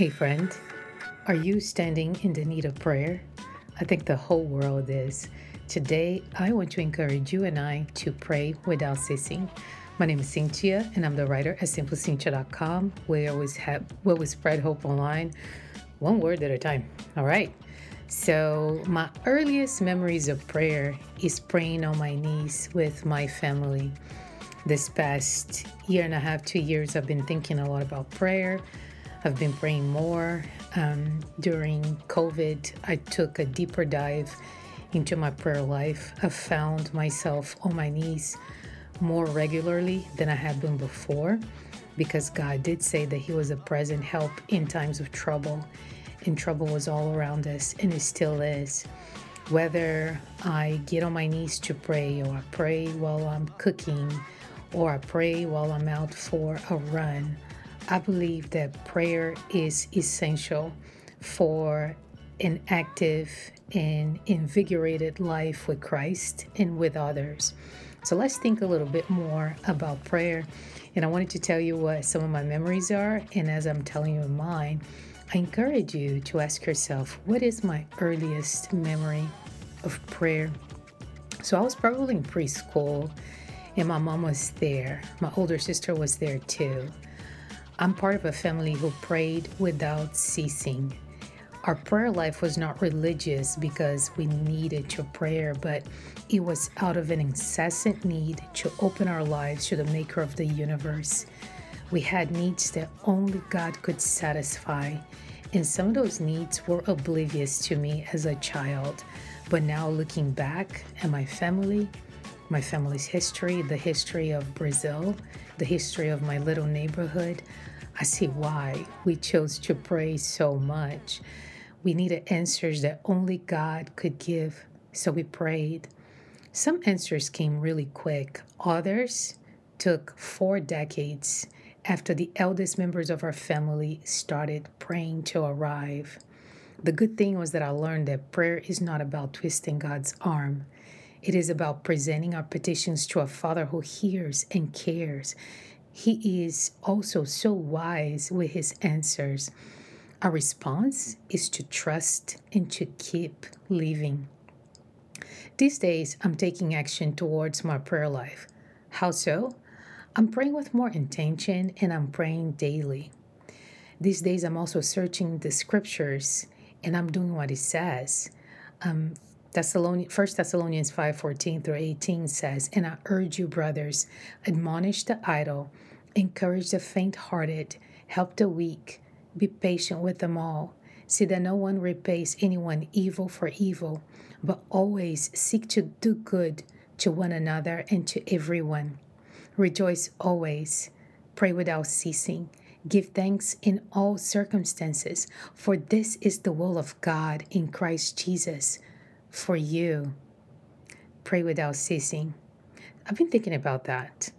Hey friend, are you standing in the need of prayer? I think the whole world is. Today, I want to encourage you and I to pray without ceasing. My name is Cynthia, and I'm the writer at SimplyCintia.com, where we spread hope online, one word at a time. All right. So my earliest memories of prayer is praying on my knees with my family. This past year and a half, 2 years, I've been thinking a lot about prayer. I've been praying more. During COVID, I took a deeper dive into my prayer life. I found myself on my knees more regularly than I had been before, because God did say that He was a present help in times of trouble, and trouble was all around us, and it still is. Whether I get on my knees to pray, or I pray while I'm cooking, or I pray while I'm out for a run, I believe that prayer is essential for an active and invigorated life with Christ and with others. So let's think a little bit more about prayer. And I wanted to tell you what some of my memories are. And as I'm telling you mine, I encourage you to ask yourself, what is my earliest memory of prayer? So I was probably in preschool, and my mom was there. My older sister was there too. I'm part of a family who prayed without ceasing. Our prayer life was not religious because we needed to pray, but it was out of an incessant need to open our lives to the maker of the universe. We had needs that only God could satisfy. And some of those needs were oblivious to me as a child. But now looking back at my family, my family's history, the history of Brazil, the history of my little neighborhood, I see why we chose to pray so much. We needed answers that only God could give, so we prayed. Some answers came really quick. Others took 4 decades after the eldest members of our family started praying to arrive. The good thing was that I learned that prayer is not about twisting God's arm. It is about presenting our petitions to a Father who hears and cares. He is also so wise with His answers. Our response is to trust and to keep living. These days, I'm taking action towards my prayer life. How so? I'm praying with more intention, and I'm praying daily. These days, I'm also searching the Scriptures, and I'm doing what it says. First Thessalonians 5:14-18 says, "And I urge you, brothers, admonish the idle, encourage the faint-hearted, help the weak, be patient with them all. See that no one repays anyone evil for evil, but always seek to do good to one another and to everyone. Rejoice always, pray without ceasing. Give thanks in all circumstances, for this is the will of God in Christ Jesus. For you, pray without ceasing." I've been thinking about that.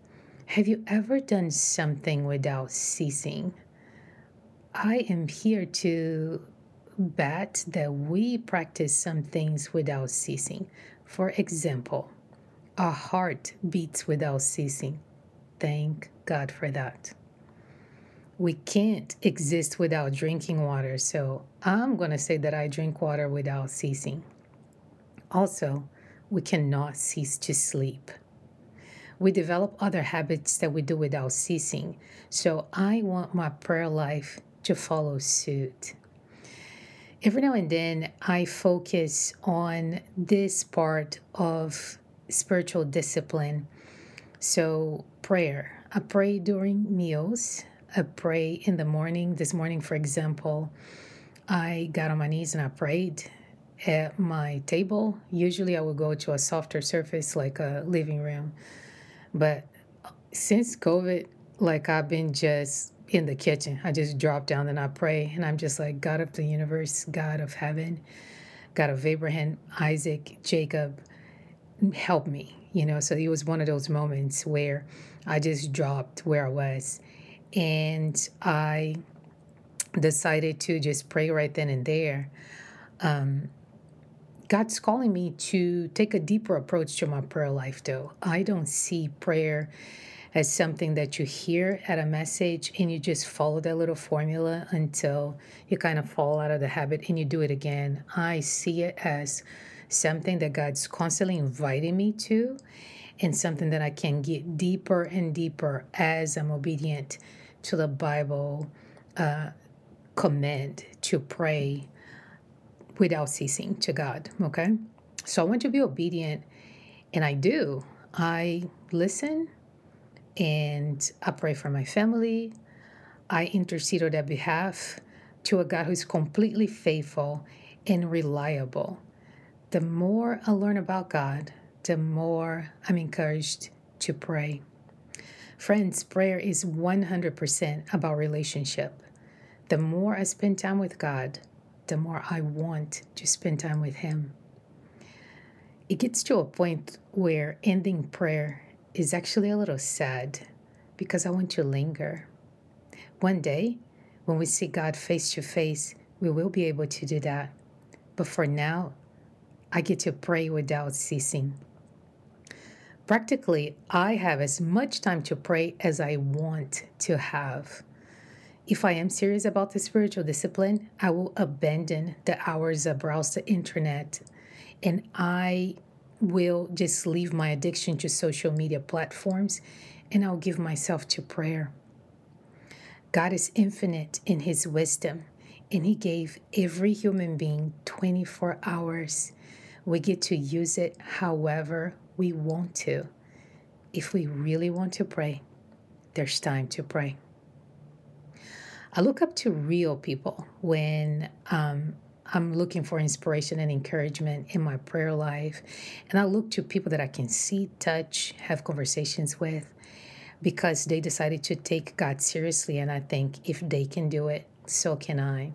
Have you ever done something without ceasing? I am here to bet that we practice some things without ceasing. For example, our heart beats without ceasing. Thank God for that. We can't exist without drinking water, so I'm going to say that I drink water without ceasing. Also, we cannot cease to sleep. We develop other habits that we do without ceasing. So I want my prayer life to follow suit. Every now and then, I focus on this part of spiritual discipline. So prayer. I pray during meals. I pray in the morning. This morning, for example, I got on my knees and I prayed at my table. Usually I would go to a softer surface like a living room. But since COVID, I've been just in the kitchen. I just drop down and I pray. And I'm just like, God of the universe, God of heaven, God of Abraham, Isaac, Jacob, help me. So it was one of those moments where I just dropped where I was. And I decided to just pray right then and there. God's calling me to take a deeper approach to my prayer life, though. I don't see prayer as something that you hear at a message and you just follow that little formula until you kind of fall out of the habit and you do it again. I see it as something that God's constantly inviting me to and something that I can get deeper and deeper as I'm obedient to the Bible command to pray without ceasing to God, okay? So I want to be obedient, and I do. I listen, and I pray for my family. I intercede on their behalf to a God who is completely faithful and reliable. The more I learn about God, the more I'm encouraged to pray. Friends, prayer is 100% about relationship. The more I spend time with God, the more I want to spend time with Him. It gets to a point where ending prayer is actually a little sad because I want to linger. One day, when we see God face to face, we will be able to do that. But for now, I get to pray without ceasing. Practically, I have as much time to pray as I want to have. If I am serious about the spiritual discipline, I will abandon the hours I browse the internet, and I will just leave my addiction to social media platforms, and I'll give myself to prayer. God is infinite in His wisdom, and He gave every human being 24 hours. We get to use it however we want to. If we really want to pray, there's time to pray. I look up to real people when I'm looking for inspiration and encouragement in my prayer life. And I look to people that I can see, touch, have conversations with, because they decided to take God seriously. And I think if they can do it, so can I.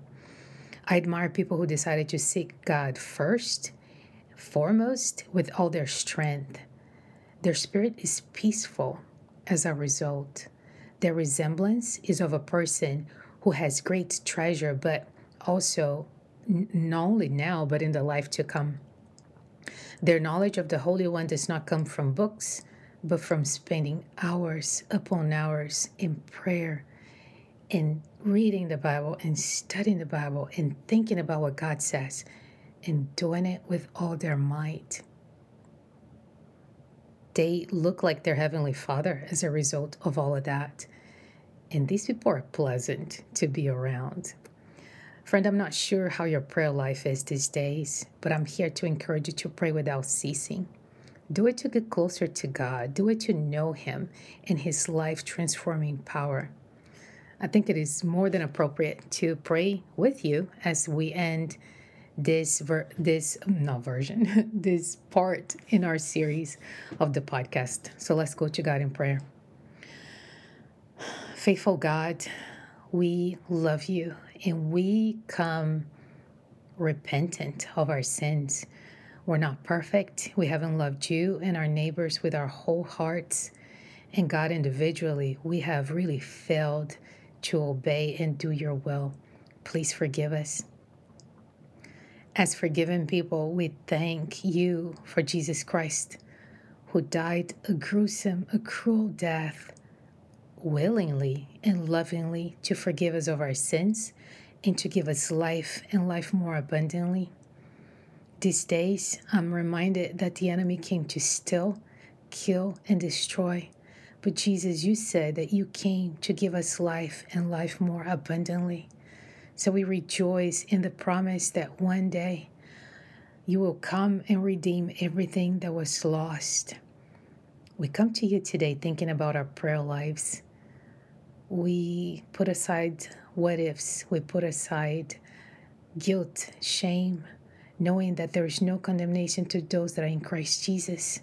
I admire people who decided to seek God foremost with all their strength. Their spirit is peaceful as a result. Their resemblance is of a person who has great treasure, but also not only now, but in the life to come. Their knowledge of the Holy One does not come from books, but from spending hours upon hours in prayer and reading the Bible and studying the Bible and thinking about what God says, and doing it with all their might. They look like their Heavenly Father as a result of all of that. And these people are pleasant to be around. Friend, I'm not sure how your prayer life is these days, but I'm here to encourage you to pray without ceasing. Do it to get closer to God. Do it to know Him and His life-transforming power. I think it is more than appropriate to pray with you as we end this part in our series of the podcast. So let's go to God in prayer. Faithful God, we love you, and we come repentant of our sins. We're not perfect. We haven't loved you and our neighbors with our whole hearts. And God, individually, we have really failed to obey and do your will. Please forgive us. As forgiven people, we thank you for Jesus Christ, who died a cruel death, willingly and lovingly to forgive us of our sins and to give us life and life more abundantly. These days, I'm reminded that the enemy came to steal, kill, and destroy. But Jesus, you said that you came to give us life and life more abundantly. So we rejoice in the promise that one day you will come and redeem everything that was lost. We come to you today thinking about our prayer lives. We put aside what ifs. We put aside guilt, shame, knowing that there is no condemnation to those that are in Christ Jesus.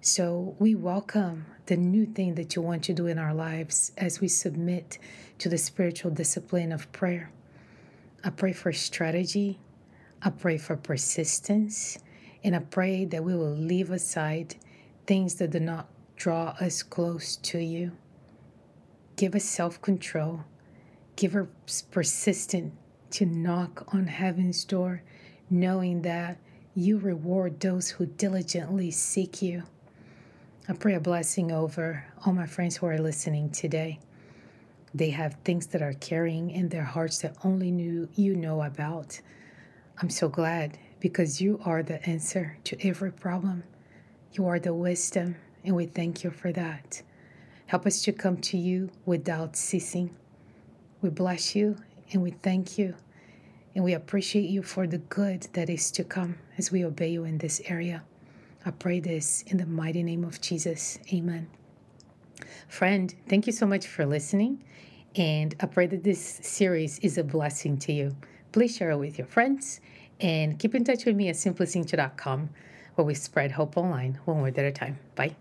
So we welcome the new thing that you want to do in our lives as we submit to the spiritual discipline of prayer. I pray for strategy, I pray for persistence, and I pray that we will leave aside things that do not draw us close to you. Give us self-control. Give us persistence to knock on heaven's door, knowing that you reward those who diligently seek you. I pray a blessing over all my friends who are listening today. They have things that are carrying in their hearts that only you know about. I'm so glad because you are the answer to every problem. You are the wisdom, and we thank you for that. Help us to come to you without ceasing. We bless you, and we thank you, and we appreciate you for the good that is to come as we obey you in this area. I pray this in the mighty name of Jesus. Amen. Friend, thank you so much for listening, and I pray that this series is a blessing to you. Please share it with your friends, and keep in touch with me at SimplyCintia.com, where we spread hope online one word at a time. Bye.